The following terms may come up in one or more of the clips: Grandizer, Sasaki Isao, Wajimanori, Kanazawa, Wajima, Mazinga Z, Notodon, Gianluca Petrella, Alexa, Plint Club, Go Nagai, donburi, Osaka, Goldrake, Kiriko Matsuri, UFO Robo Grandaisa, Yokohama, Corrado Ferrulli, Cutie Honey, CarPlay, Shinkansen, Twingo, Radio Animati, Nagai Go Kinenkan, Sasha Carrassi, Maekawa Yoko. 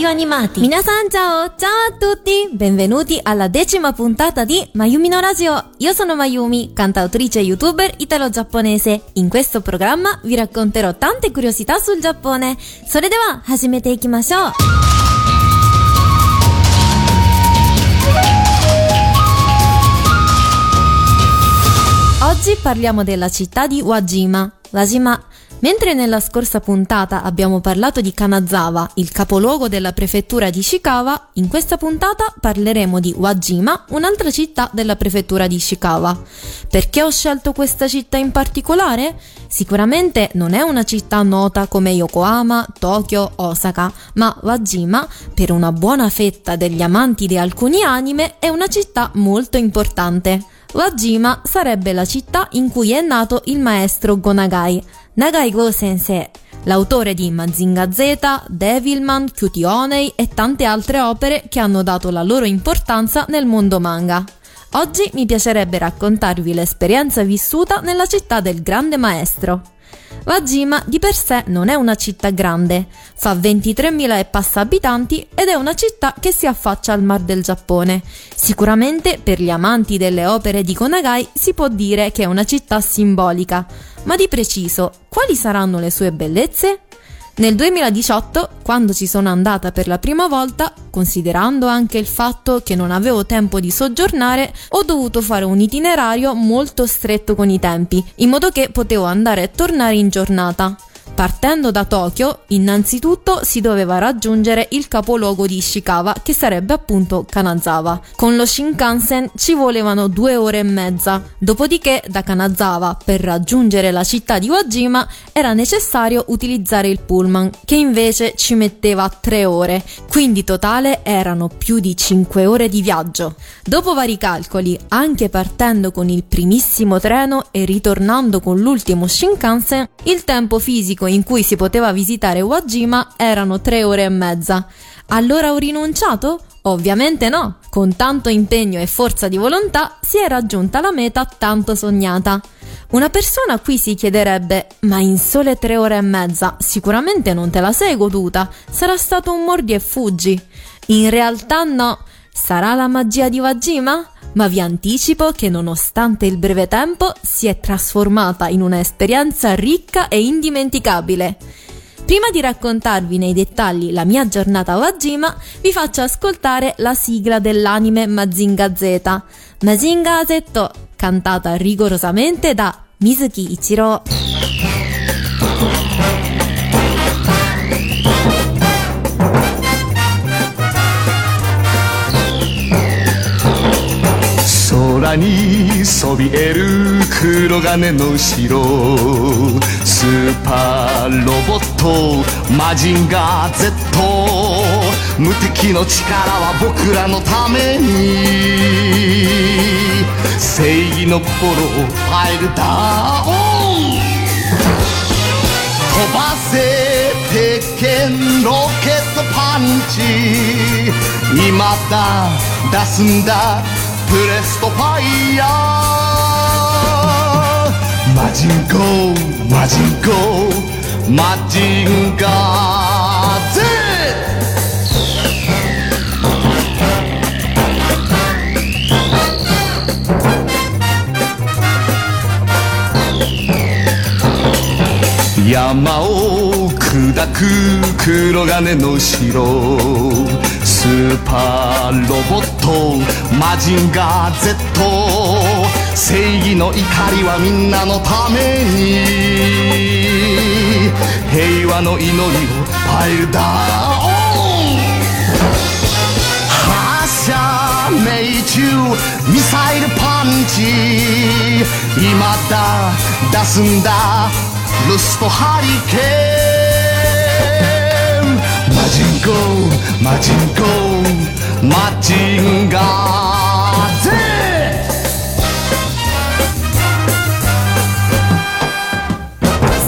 Radio Animati. Minasan ciao, ciao a tutti, benvenuti alla 10ª puntata di Mayumi no Radio. Io sono Mayumi, cantautrice e youtuber italo-giapponese. In questo programma vi racconterò tante curiosità sul Giappone. それでは hajimete ikimashou. Oggi parliamo della città di Wajima. Mentre nella scorsa puntata abbiamo parlato di Kanazawa, il capoluogo della prefettura di Ishikawa, in questa puntata parleremo di Wajima, un'altra città della prefettura di Ishikawa. Perché ho scelto questa città in particolare? Sicuramente non è una città nota come Yokohama, Tokyo, Osaka, ma Wajima, per una buona fetta degli amanti di alcuni anime, è una città molto importante. Wajima sarebbe la città in cui è nato il maestro Go Nagai, Nagai Go Sensei, l'autore di Mazinga Z, Devilman, Cutie Honey e tante altre opere che hanno dato la loro importanza nel mondo manga. Oggi mi piacerebbe raccontarvi l'esperienza vissuta nella città del grande maestro. Wajima di per sé non è una città grande, fa 23.000 e passa abitanti ed è una città che si affaccia al Mar del Giappone. Sicuramente per gli amanti delle opere di Go Nagai si può dire che è una città simbolica, ma di preciso, quali saranno le sue bellezze? Nel 2018, quando ci sono andata per la prima volta, considerando anche il fatto che non avevo tempo di soggiornare, ho dovuto fare un itinerario molto stretto con i tempi, in modo che potevo andare e tornare in giornata. Partendo da Tokyo, innanzitutto si doveva raggiungere il capoluogo di Ishikawa, che sarebbe appunto Kanazawa. Con lo Shinkansen ci volevano 2 ore e mezza. Dopodiché, da Kanazawa, per raggiungere la città di Wajima, era necessario utilizzare il pullman, che invece ci metteva 3 ore, quindi totale erano più di 5 ore di viaggio. Dopo vari calcoli, anche partendo con il primissimo treno e ritornando con l'ultimo Shinkansen, il tempo fisico in cui si poteva visitare Wajima erano 3 ore e mezza. Allora ho rinunciato? Ovviamente no! Con tanto impegno e forza di volontà si è raggiunta la meta tanto sognata. Una persona qui si chiederebbe: ma in sole 3 ore e mezza sicuramente non te la sei goduta, sarà stato un mordi e fuggi. In realtà no, sarà la magia di Wajima? Ma vi anticipo che nonostante il breve tempo si è trasformata in un'esperienza ricca e indimenticabile. Prima di raccontarvi nei dettagli la mia giornata a Wajima, vi faccio ascoltare la sigla dell'anime Mazinga Z, Mazinga Z, cantata rigorosamente da Mizuki Ichiro.空にそびえる黒金の城スーパーロボットマジンガー Z 無敵の力は僕らのために正義の心をパイルダウン飛ばせ鉄拳ロケットパンチ未だ出すんだプレストファイヤーマジンゴーマジンゴーマジンガー Z 山を砕く黒金の城スーパーロボットマジンガー Z 正義の怒りはみんなのために平和の祈りをパイルダウン発射命中ミサイルパンチ今だ出すんだルストハリケーンマジンゴーマジンゴーマジンガー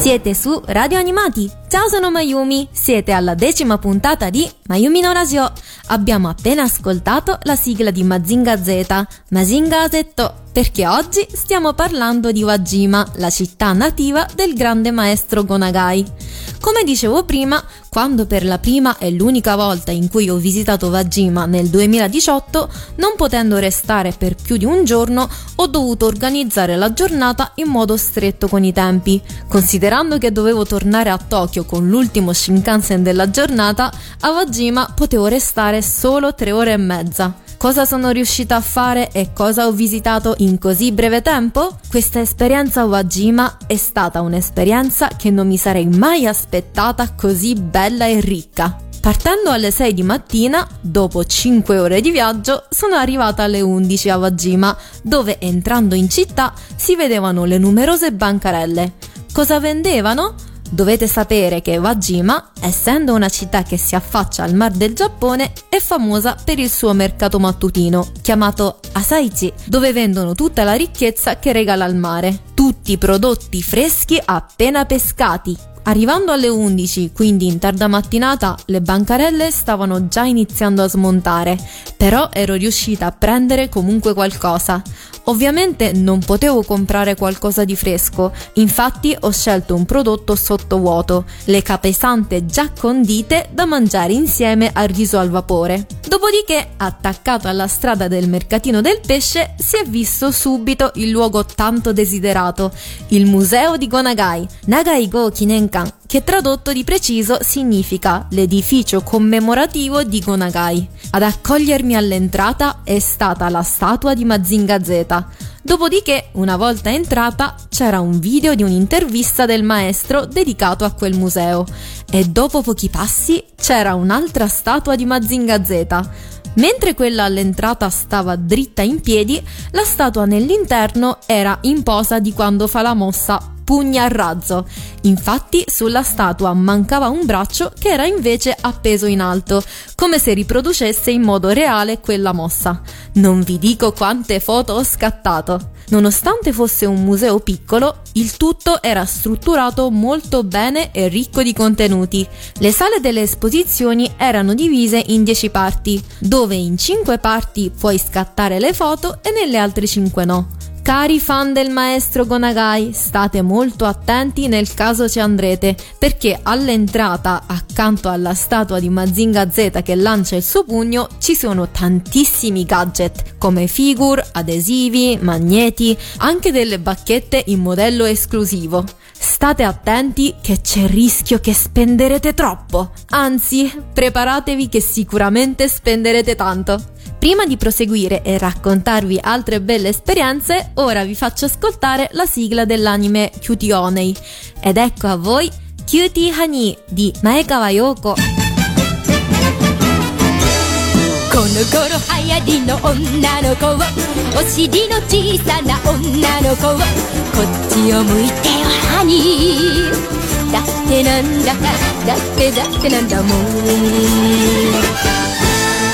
Z siete su Radio Animati. Ciao, sono Mayumi, siete alla 10ª puntata di Mayumi no Radio. Abbiamo appena ascoltato la sigla di Mazinga Z, Mazinga Z, perché oggi stiamo parlando di Wajima, la città nativa del grande maestro Go Nagai. Come dicevo prima, Quando per la prima e l'unica volta in cui ho visitato Wajima nel 2018, non potendo restare per più di un giorno, ho dovuto organizzare la giornata in modo stretto con i tempi. Considerando che dovevo tornare a Tokyo con l'ultimo Shinkansen della giornata, a Wajima potevo restare solo 3 ore e mezza. Cosa sono riuscita a fare e cosa ho visitato in così breve tempo? Questa esperienza a Wajima è stata un'esperienza che non mi sarei mai aspettata così bella e ricca. Partendo alle 6 di mattina, dopo 5 ore di viaggio, sono arrivata alle 11 a Wajima, dove entrando in città si vedevano le numerose bancarelle. Cosa vendevano? Dovete sapere che Wajima, essendo una città che si affaccia al Mar del Giappone, è famosa per il suo mercato mattutino, chiamato Asaichi, dove vendono tutta la ricchezza che regala il mare. Tutti prodotti freschi appena pescati. Arrivando alle 11, quindi in tarda mattinata, le bancarelle stavano già iniziando a smontare, però ero riuscita a prendere comunque qualcosa. Ovviamente non potevo comprare qualcosa di fresco, infatti ho scelto un prodotto sottovuoto, le capesante già condite da mangiare insieme al riso al vapore. Dopodiché, attaccato alla strada del mercatino del pesce, si è visto subito il luogo tanto desiderato, il museo di Go Nagai, Nagai Go Kinenkan, che tradotto di preciso significa l'edificio commemorativo di Go Nagai. Ad accogliermi all'entrata è stata la statua di Mazinga Z. Dopodiché, una volta entrata, c'era un video di un'intervista del maestro dedicato a quel museo e dopo pochi passi c'era un'altra statua di Mazinga Z. Mentre quella all'entrata stava dritta in piedi, la statua nell'interno era in posa di quando fa la mossa pugna a razzo. Infatti sulla statua mancava un braccio che era invece appeso in alto, come se riproducesse in modo reale quella mossa. Non vi dico quante foto ho scattato. Nonostante fosse un museo piccolo, il tutto era strutturato molto bene e ricco di contenuti. Le sale delle esposizioni erano divise in 10 parti, dove in 5 parti puoi scattare le foto e nelle altre 5 no. Cari fan del maestro Go Nagai, state molto attenti nel caso ci andrete, perché all'entrata, accanto alla statua di Mazinga Z che lancia il suo pugno, ci sono tantissimi gadget, come figure, adesivi, magneti, anche delle bacchette in modello esclusivo. State attenti che c'è il rischio che spenderete troppo, anzi, preparatevi che sicuramente spenderete tanto. Prima di proseguire e raccontarvi altre belle esperienze, ora vi faccio ascoltare la sigla dell'anime Cutie Honey. Ed ecco a voi Cutie Honey di Maekawa Yoko.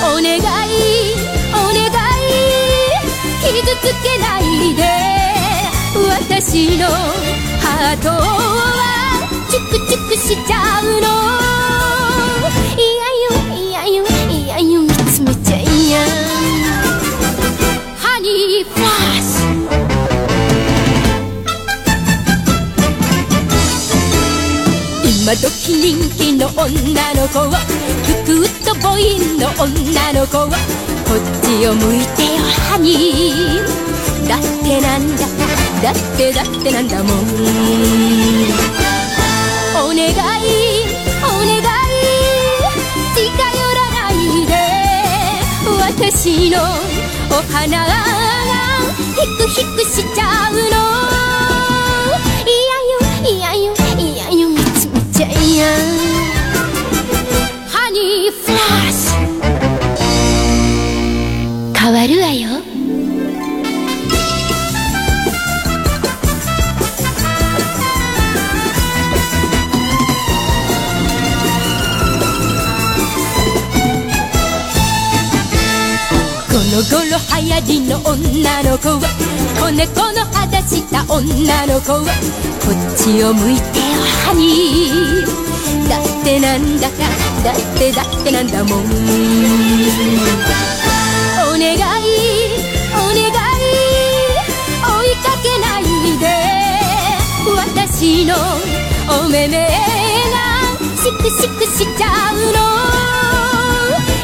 お願いお願い傷つけないで私のハートはチュクチュクしちゃうの今時人気の女の子はククッとボインの女の子は こっちを向いてよハニーだってなんだだってだってなんだもんお願いお願い近寄らないで私のお花がヒクヒクしちゃうのいやよいやよいやよいつむっちゃいやハニーフラッシュ ゴロゴロ流行りの女の子は子猫の裸した女の子はこっちを向いてよハニーだってなんだかだってだってなんだもんお願いお願い追いかけないで私のお目目が Shikku くしくしちゃうの。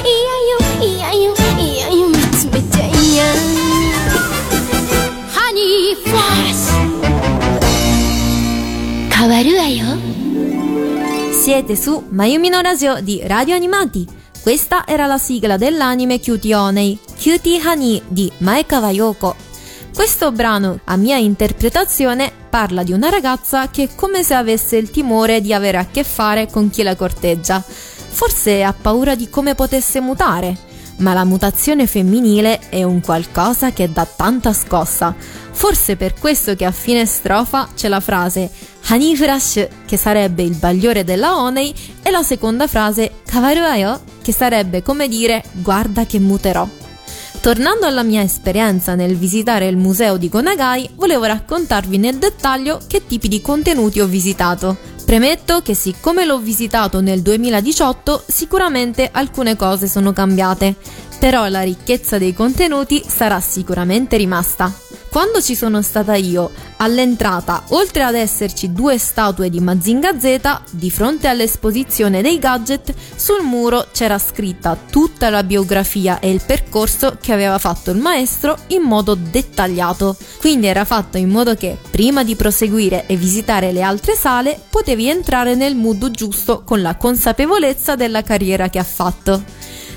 いやよいやよいやよ見つめちゃいや。ハニーフラッシュ変わるわよ。Siete su Mayumi no Radio di Radio Animati. Questa era la sigla dell'anime Cutie Honey, Cutie Honey di Maekawa Yoko. Questo brano, a mia interpretazione, parla di una ragazza che è come se avesse il timore di avere a che fare con chi la corteggia. Forse ha paura di come potesse mutare, ma la mutazione femminile è un qualcosa che dà tanta scossa. Forse per questo che a fine strofa c'è la frase Honey Flash, che sarebbe il bagliore della Honey, e la seconda frase Kawaru wa yo, che sarebbe come dire guarda che muterò. Tornando alla mia esperienza nel visitare il museo di Go Nagai, volevo raccontarvi nel dettaglio che tipi di contenuti ho visitato. Premetto che siccome l'ho visitato nel 2018, sicuramente alcune cose sono cambiate, però la ricchezza dei contenuti sarà sicuramente rimasta. Quando ci sono stata io, all'entrata, oltre ad esserci 2 statue di Mazinga Z, di fronte all'esposizione dei gadget, sul muro c'era scritta tutta la biografia e il percorso che aveva fatto il maestro in modo dettagliato. Quindi era fatto in modo che, prima di proseguire e visitare le altre sale, potevi entrare nel mood giusto con la consapevolezza della carriera che ha fatto.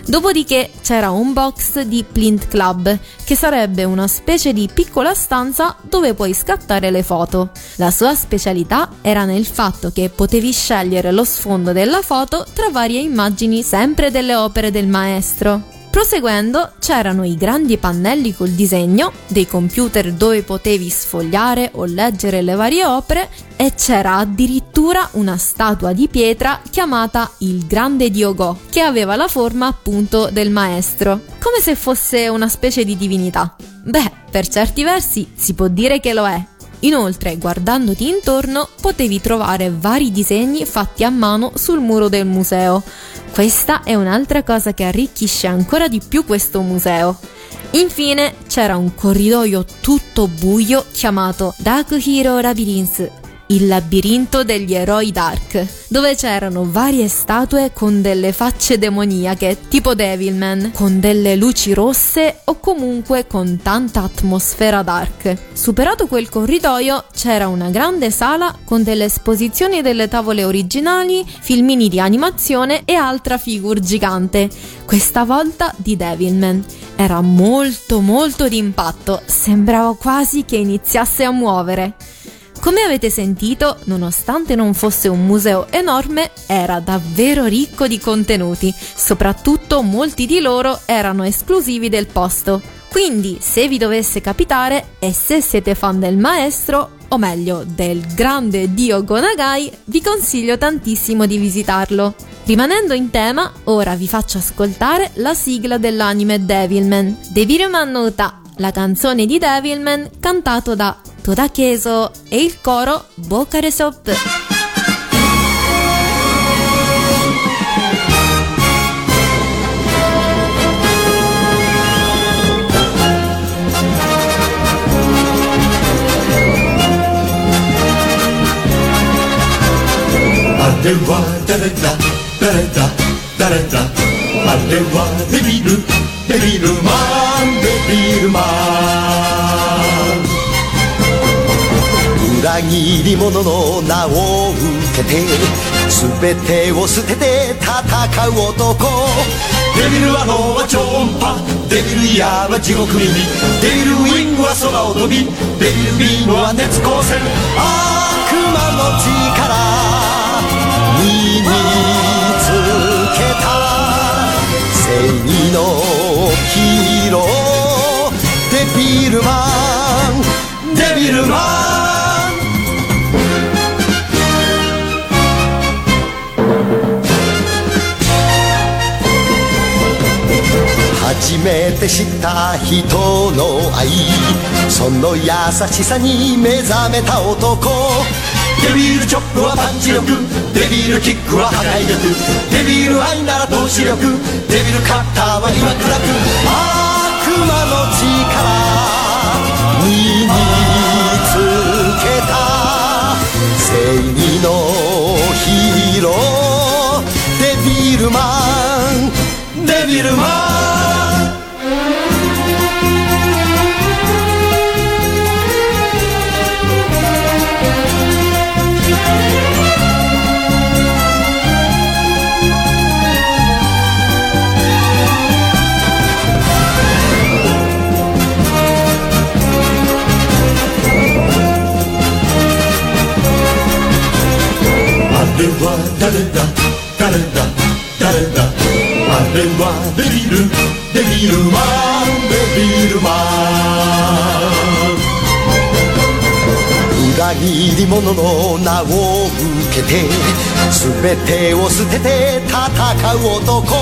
Dopodiché c'era un box di Plint Club, che sarebbe una specie di piccola stanza dove puoi scattare le foto. La sua specialità era nel fatto che potevi scegliere lo sfondo della foto tra varie immagini sempre delle opere del maestro. Proseguendo c'erano i grandi pannelli col disegno, dei computer dove potevi sfogliare o leggere le varie opere, e c'era addirittura una statua di pietra chiamata il Grande Dio Go, che aveva la forma appunto del maestro, come se fosse una specie di divinità. Beh, per certi versi si può dire che lo è. Inoltre, guardandoti intorno, potevi trovare vari disegni fatti a mano sul muro del museo. Questa è un'altra cosa che arricchisce ancora di più questo museo. Infine, c'era un corridoio tutto buio chiamato Dark Hero Labyrinth, il labirinto degli eroi dark, dove c'erano varie statue con delle facce demoniache, tipo Devilman, con delle luci rosse o comunque con tanta atmosfera dark. Superato quel corridoio c'era una grande sala con delle esposizioni delle tavole originali, filmini di animazione e altra figure gigante, questa volta di Devilman. Era molto d'impatto, sembrava quasi che iniziasse a muovere. Come avete sentito, nonostante non fosse un museo enorme, era davvero ricco di contenuti, soprattutto molti di loro erano esclusivi del posto. Quindi, se vi dovesse capitare e se siete fan del maestro, o meglio del grande dio Go Nagai, vi consiglio tantissimo di visitarlo. Rimanendo in tema, ora vi faccio ascoltare la sigla dell'anime Devilman, Devilman Nota, la canzone di Devilman cantato da Toda Keizō e il coro Vocale Shop. Adewa darada darada darada Adewa debilu debilu man裏切り者の名を受けて全てを捨てて戦う男デビルアローは超音波デビルイヤーは地獄耳デビルウィングは空を飛びデビルビームは熱光線悪魔の力身につけた正義のヒーローデビルマンデビルマン初めて知った人の愛その優しさに目覚めた男デビルチョップはパンチ力デビルキックは破壊力デビル愛なら投資力デビルカッターは今暗く悪魔の力身につけた正義のヒーロー Canada, Canada, Canada. Parlez-moi des villes, des Devilman, Devilman. 裏切り者の名を受けて全てを捨てて戦う男。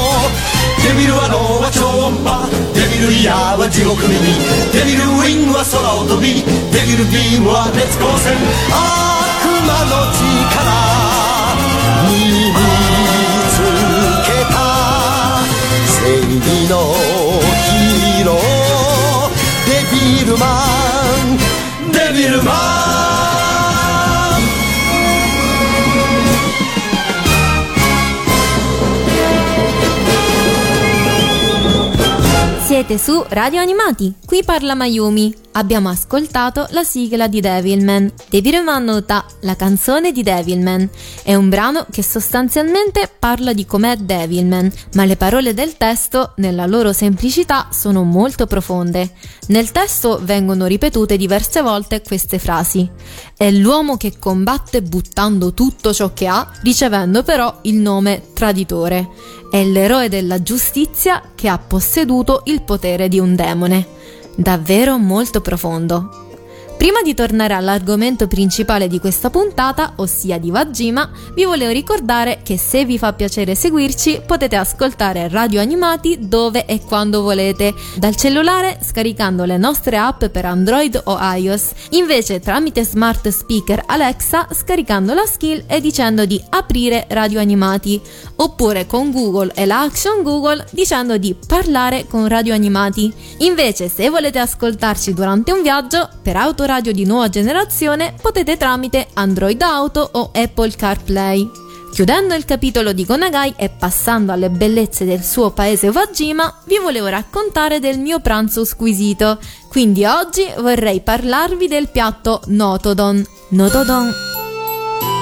デビルは脳は超音波、デビルイヤーは地獄耳、デビルウィングは空を飛び、デビルビームは熱光線。悪魔の力身につけた正義のヒーロー、デビルマン、デビルマン。Siete su Radio Animati, qui parla Mayumi. Abbiamo ascoltato la sigla di Devilman, Devilman no Uta, la canzone di Devilman. È un brano che sostanzialmente parla di com'è Devilman, ma le parole del testo, nella loro semplicità, sono molto profonde. Nel testo vengono ripetute diverse volte queste frasi. È l'uomo che combatte buttando tutto ciò che ha, ricevendo però il nome Traditore. È l'eroe della giustizia che ha posseduto il potere di un demone. Davvero molto profondo. Prima di tornare all'argomento principale di questa puntata, ossia di Wajima, vi volevo ricordare che se vi fa piacere seguirci potete ascoltare Radio Animati dove e quando volete, dal cellulare scaricando le nostre app per Android o iOS, invece tramite smart speaker Alexa scaricando la skill e dicendo di aprire Radio Animati, oppure con Google e la Action Google dicendo di parlare con Radio Animati. Invece se volete ascoltarci durante un viaggio, per auto radio di nuova generazione potete tramite Android Auto o Apple CarPlay. Chiudendo il capitolo di Go Nagai e passando alle bellezze del suo paese Wajima, vi volevo raccontare del mio pranzo squisito, quindi oggi vorrei parlarvi del piatto Notodon. Notodon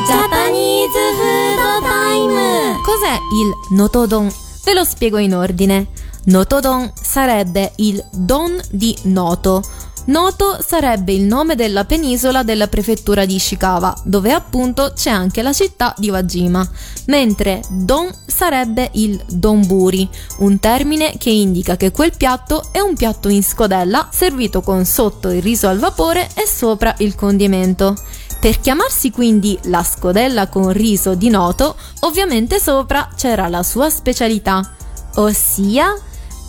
Japanese Food Time. Cos'è il Notodon? Ve lo spiego in ordine. Notodon sarebbe il don di Noto. Noto sarebbe il nome della penisola della prefettura di Ishikawa, dove appunto c'è anche la città di Wajima, mentre don sarebbe il donburi, un termine che indica che quel piatto è un piatto in scodella servito con sotto il riso al vapore e sopra il condimento. Per chiamarsi quindi la scodella con riso di Noto, ovviamente sopra c'era la sua specialità, ossia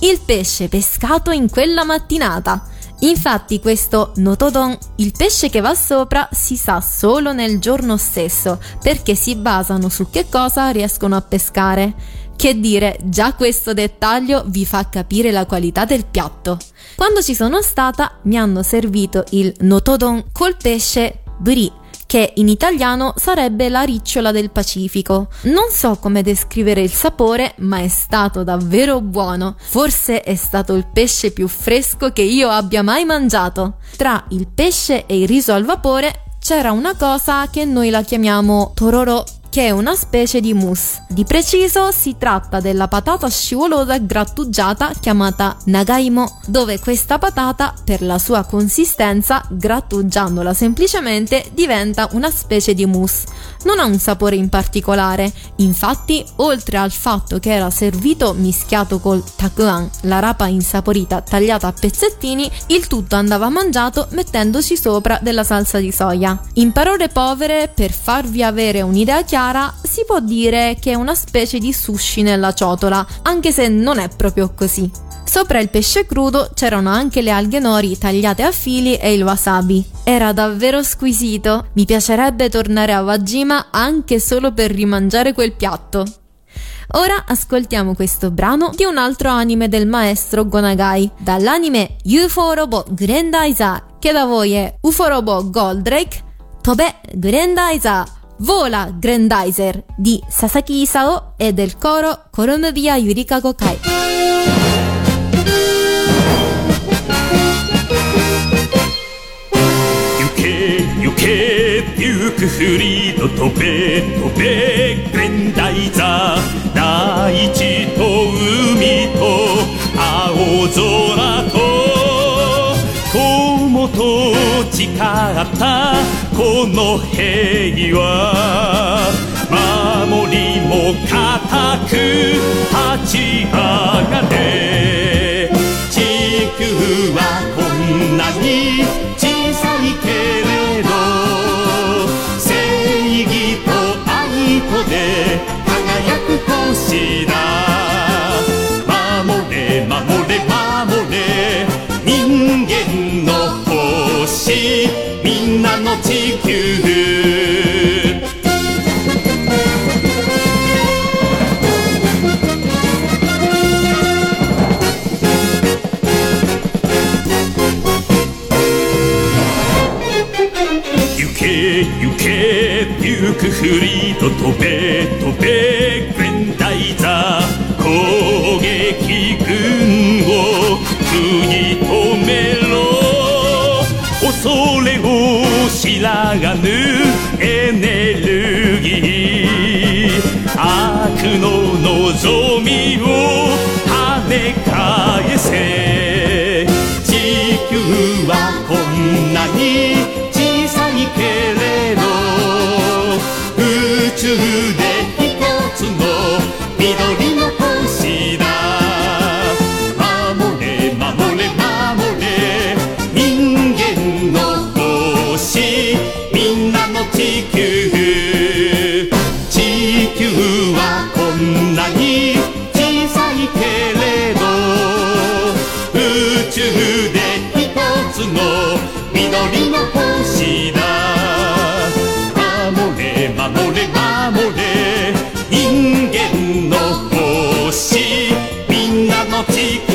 il pesce pescato in quella mattinata. Infatti questo Notodon, il pesce che va sopra, si sa solo nel giorno stesso, perché si basano su che cosa riescono a pescare. Che dire, già questo dettaglio vi fa capire la qualità del piatto. Quando ci sono stata, mi hanno servito il Notodon col pesce buri, che in italiano sarebbe la ricciola del Pacifico. Non so come descrivere il sapore, ma è stato davvero buono. Forse è stato il pesce più fresco che io abbia mai mangiato. Tra il pesce e il riso al vapore c'era una cosa che noi la chiamiamo tororo, che è una specie di mousse. Di preciso si tratta della patata scivolosa grattugiata chiamata nagaimo, dove questa patata, per la sua consistenza, grattugiandola semplicemente, diventa una specie di mousse. Non ha un sapore in particolare, infatti oltre al fatto che era servito mischiato col takuan, la rapa insaporita tagliata a pezzettini, il tutto andava mangiato mettendoci sopra della salsa di soia. In parole povere, per farvi avere un'idea chiara, si può dire che è una specie di sushi nella ciotola, anche se non è proprio così. Sopra il pesce crudo c'erano anche le alghe nori tagliate a fili e il wasabi. Era davvero squisito, mi piacerebbe tornare a Wajima anche solo per rimangiare quel piatto. Ora ascoltiamo questo brano di un altro anime del maestro Go Nagai, dall'anime UFO Robo Grandaisa, che da voi è UFO Robo Goldrake, Tobe Grandaisa. Vola Grandizer di Sasaki Isao e del coro Coromubia Yurika Gokai.「この平和守りも固く立ち上がれ地球はこんなに小さいけれど正義と愛とで輝く星だ守れ守れ守れ人間の星みんなの地球行け行くフリーと飛べ飛べグレンダイザー攻撃軍を食い止めろ恐れを知らぬエネルギー悪の望みを跳ね返せ地球はこんなに宇宙で一つの緑の星だ守れ守れ守れ人間の星みんなの地球地球はこんなに小さいけれど宇宙で一つの緑の星だ守れ守れ人間の星みんなの地球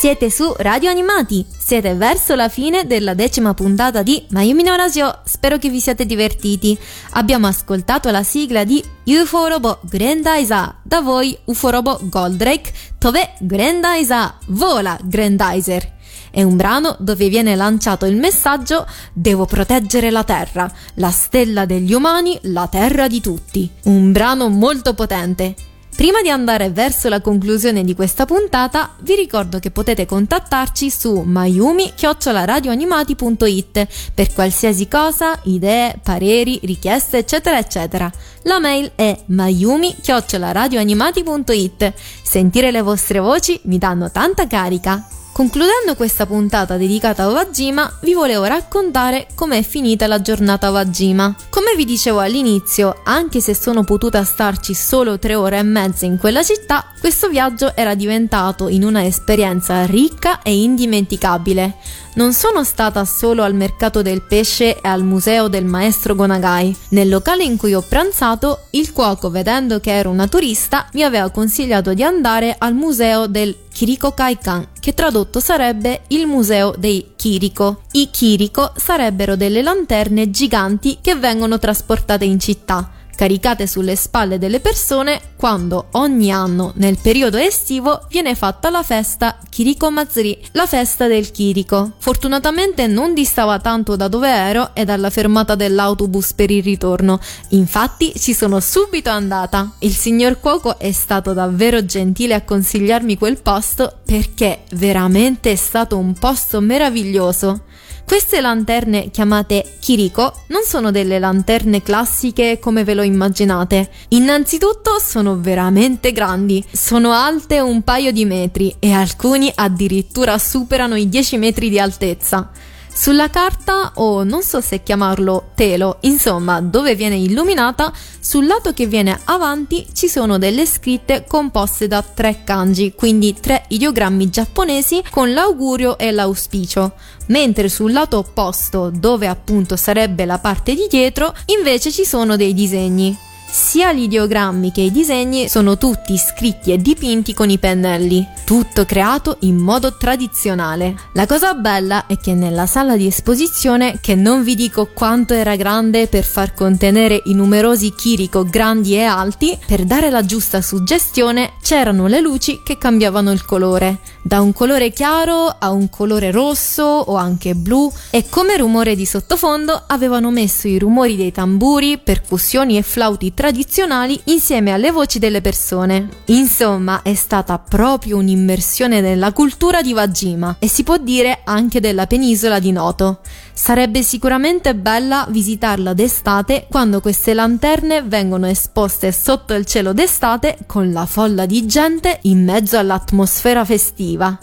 Siete su Radio Animati, siete verso la fine della 10ª puntata di Mayumi no Radio, spero che vi siate divertiti. Abbiamo ascoltato la sigla di UFO Robo Grandaisa, da voi UFO Robo Goldrake, Tobe Grandaisa, vola Grandizer. È un brano dove viene lanciato il messaggio «Devo proteggere la Terra, la stella degli umani, la terra di tutti». Un brano molto potente. Prima di andare verso la conclusione di questa puntata, vi ricordo che potete contattarci su mayumi@radioanimati.it per qualsiasi cosa, idee, pareri, richieste, eccetera, eccetera. La mail è mayumi@radioanimati.it. Sentire le vostre voci mi danno tanta carica. Concludendo questa puntata dedicata a Wajima, vi volevo raccontare com'è finita la giornata Wajima. Come vi dicevo all'inizio, anche se sono potuta starci solo 3 ore e mezza in quella città, questo viaggio era diventato in una esperienza ricca e indimenticabile. Non sono stata solo al mercato del pesce e al museo del maestro Go Nagai. Nel locale in cui ho pranzato, il cuoco, vedendo che ero una turista, mi aveva consigliato di andare al museo del Kiriko Kaikan, che tradotto sarebbe il museo dei Kiriko. I Kiriko sarebbero delle lanterne giganti che vengono trasportate in città, caricate sulle spalle delle persone quando ogni anno, nel periodo estivo, viene fatta la festa Kiriko Matsuri, la festa del Kiriko. Fortunatamente non distava tanto da dove ero e dalla fermata dell'autobus per il ritorno, infatti ci sono subito andata. Il signor cuoco è stato davvero gentile a consigliarmi quel posto perché veramente è stato un posto meraviglioso. Queste lanterne chiamate Kiriko non sono delle lanterne classiche come ve lo immaginate. Innanzitutto sono veramente grandi, sono alte un paio di metri e alcuni addirittura superano i 10 metri di altezza. Sulla carta, o non so se chiamarlo telo, insomma dove viene illuminata, sul lato che viene avanti ci sono delle scritte composte da 3 kanji, quindi 3 ideogrammi giapponesi con l'augurio e l'auspicio, mentre sul lato opposto, dove appunto sarebbe la parte di dietro, invece ci sono dei disegni. Sia gli ideogrammi che i disegni sono tutti scritti e dipinti con i pennelli, tutto creato in modo tradizionale. La cosa bella è che nella sala di esposizione, che non vi dico quanto era grande per far contenere i numerosi Kiriko grandi e alti, per dare la giusta suggestione c'erano le luci che cambiavano il colore, da un colore chiaro a un colore rosso o anche blu, e come rumore di sottofondo avevano messo i rumori dei tamburi, percussioni e flauti tradizionali tradizionali insieme alle voci delle persone. Insomma, è stata proprio un'immersione nella cultura di Wajima e si può dire anche della penisola di Noto. Sarebbe sicuramente bella visitarla d'estate, quando queste lanterne vengono esposte sotto il cielo d'estate con la folla di gente in mezzo all'atmosfera festiva.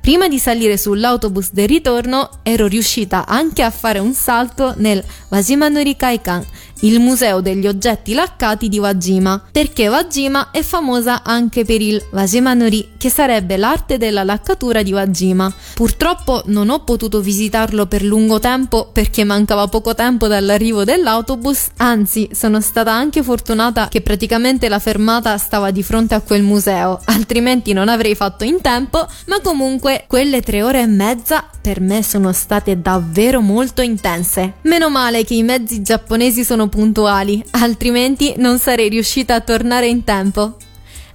Prima di salire sull'autobus del ritorno ero riuscita anche a fare un salto nel Wajimanori Kaikan, il museo degli oggetti laccati di Wajima, perché Wajima è famosa anche per il Wajimanori, che sarebbe l'arte della laccatura di Wajima. Purtroppo non ho potuto visitarlo per lungo tempo perché mancava poco tempo dall'arrivo dell'autobus, anzi sono stata anche fortunata che praticamente la fermata stava di fronte a quel museo, altrimenti non avrei fatto in tempo, ma comunque quelle 3 ore e mezza per me sono state davvero molto intense. Meno male che i mezzi giapponesi sono puntuali, altrimenti non sarei riuscita a tornare in tempo.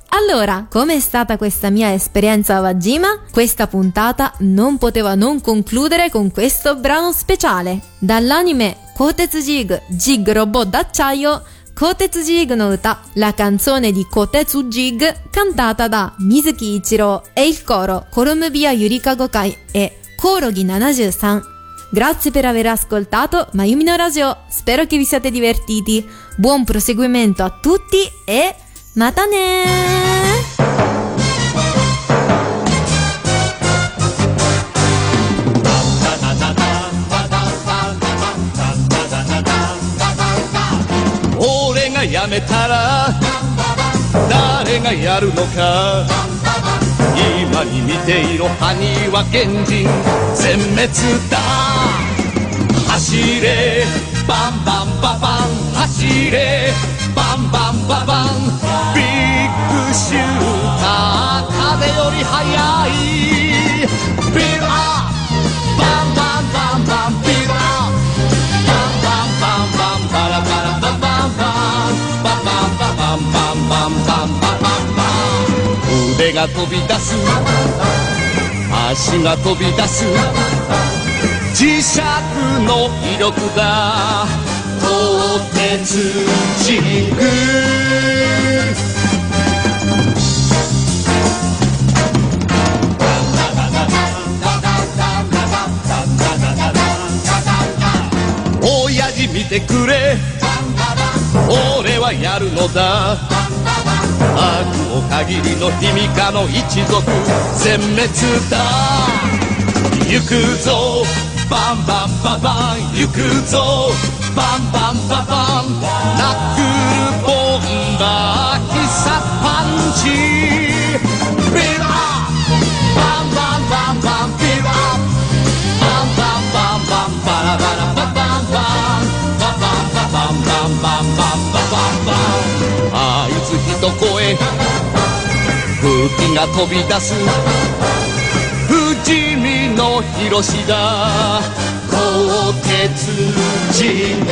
Allora, com'è stata questa mia esperienza a Wajima? Questa puntata non poteva non concludere con questo brano speciale. Dall'anime Kotetsu Jig, Jig Robot d'acciaio, Kotetsu Jig no Uta, la canzone di Kotetsu Jig cantata da Mizuki Ichiro e il coro Koromubia Yurika Gokai e Korogi 73. Grazie per aver ascoltato Mayumi no Radio, spero che vi siate divertiti, buon proseguimento a tutti e mata ne! Ore ga yametara, dare ga yaru no ka? 今に見ていろ埴輪原人全滅だ走れバンバンババン走れバンバンババンビッグシューター風より速いビラバンバンバンバンビラバンバンバンバンバラバラバンバンバンバンバンバンバンバンバン手が飛び出す足が飛び出す磁石の威力だコテツジグ親父見てくれ俺はやるのだ悪を限りの卑弥呼の一族全滅だ行くぞバンバンババン行くぞバンバンババンナックルボンバー必殺パンチビラバンバンバンバンビラバンバンバンバンバラバラババンバンバンバンバンバンバンバンバンあいつ一声武器が飛び出す不死身の広しだ鋼鉄神宮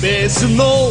ベースの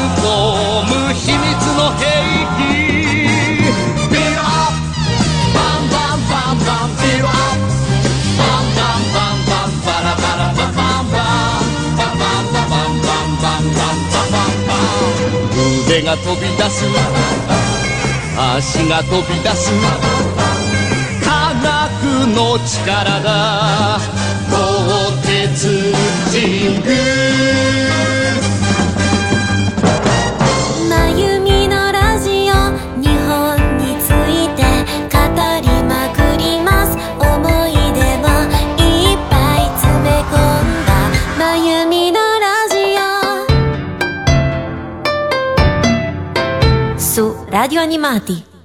トーム秘密の兵器ピラバンバンバンバンピラバンバンバンバンバラバラバンバン手が飛び出す足が飛び出す科学の力だ鋼鉄神宮まゆみのラジオ日本について語りまくります思い出をいっぱい詰め込んだまゆみのRadio Animati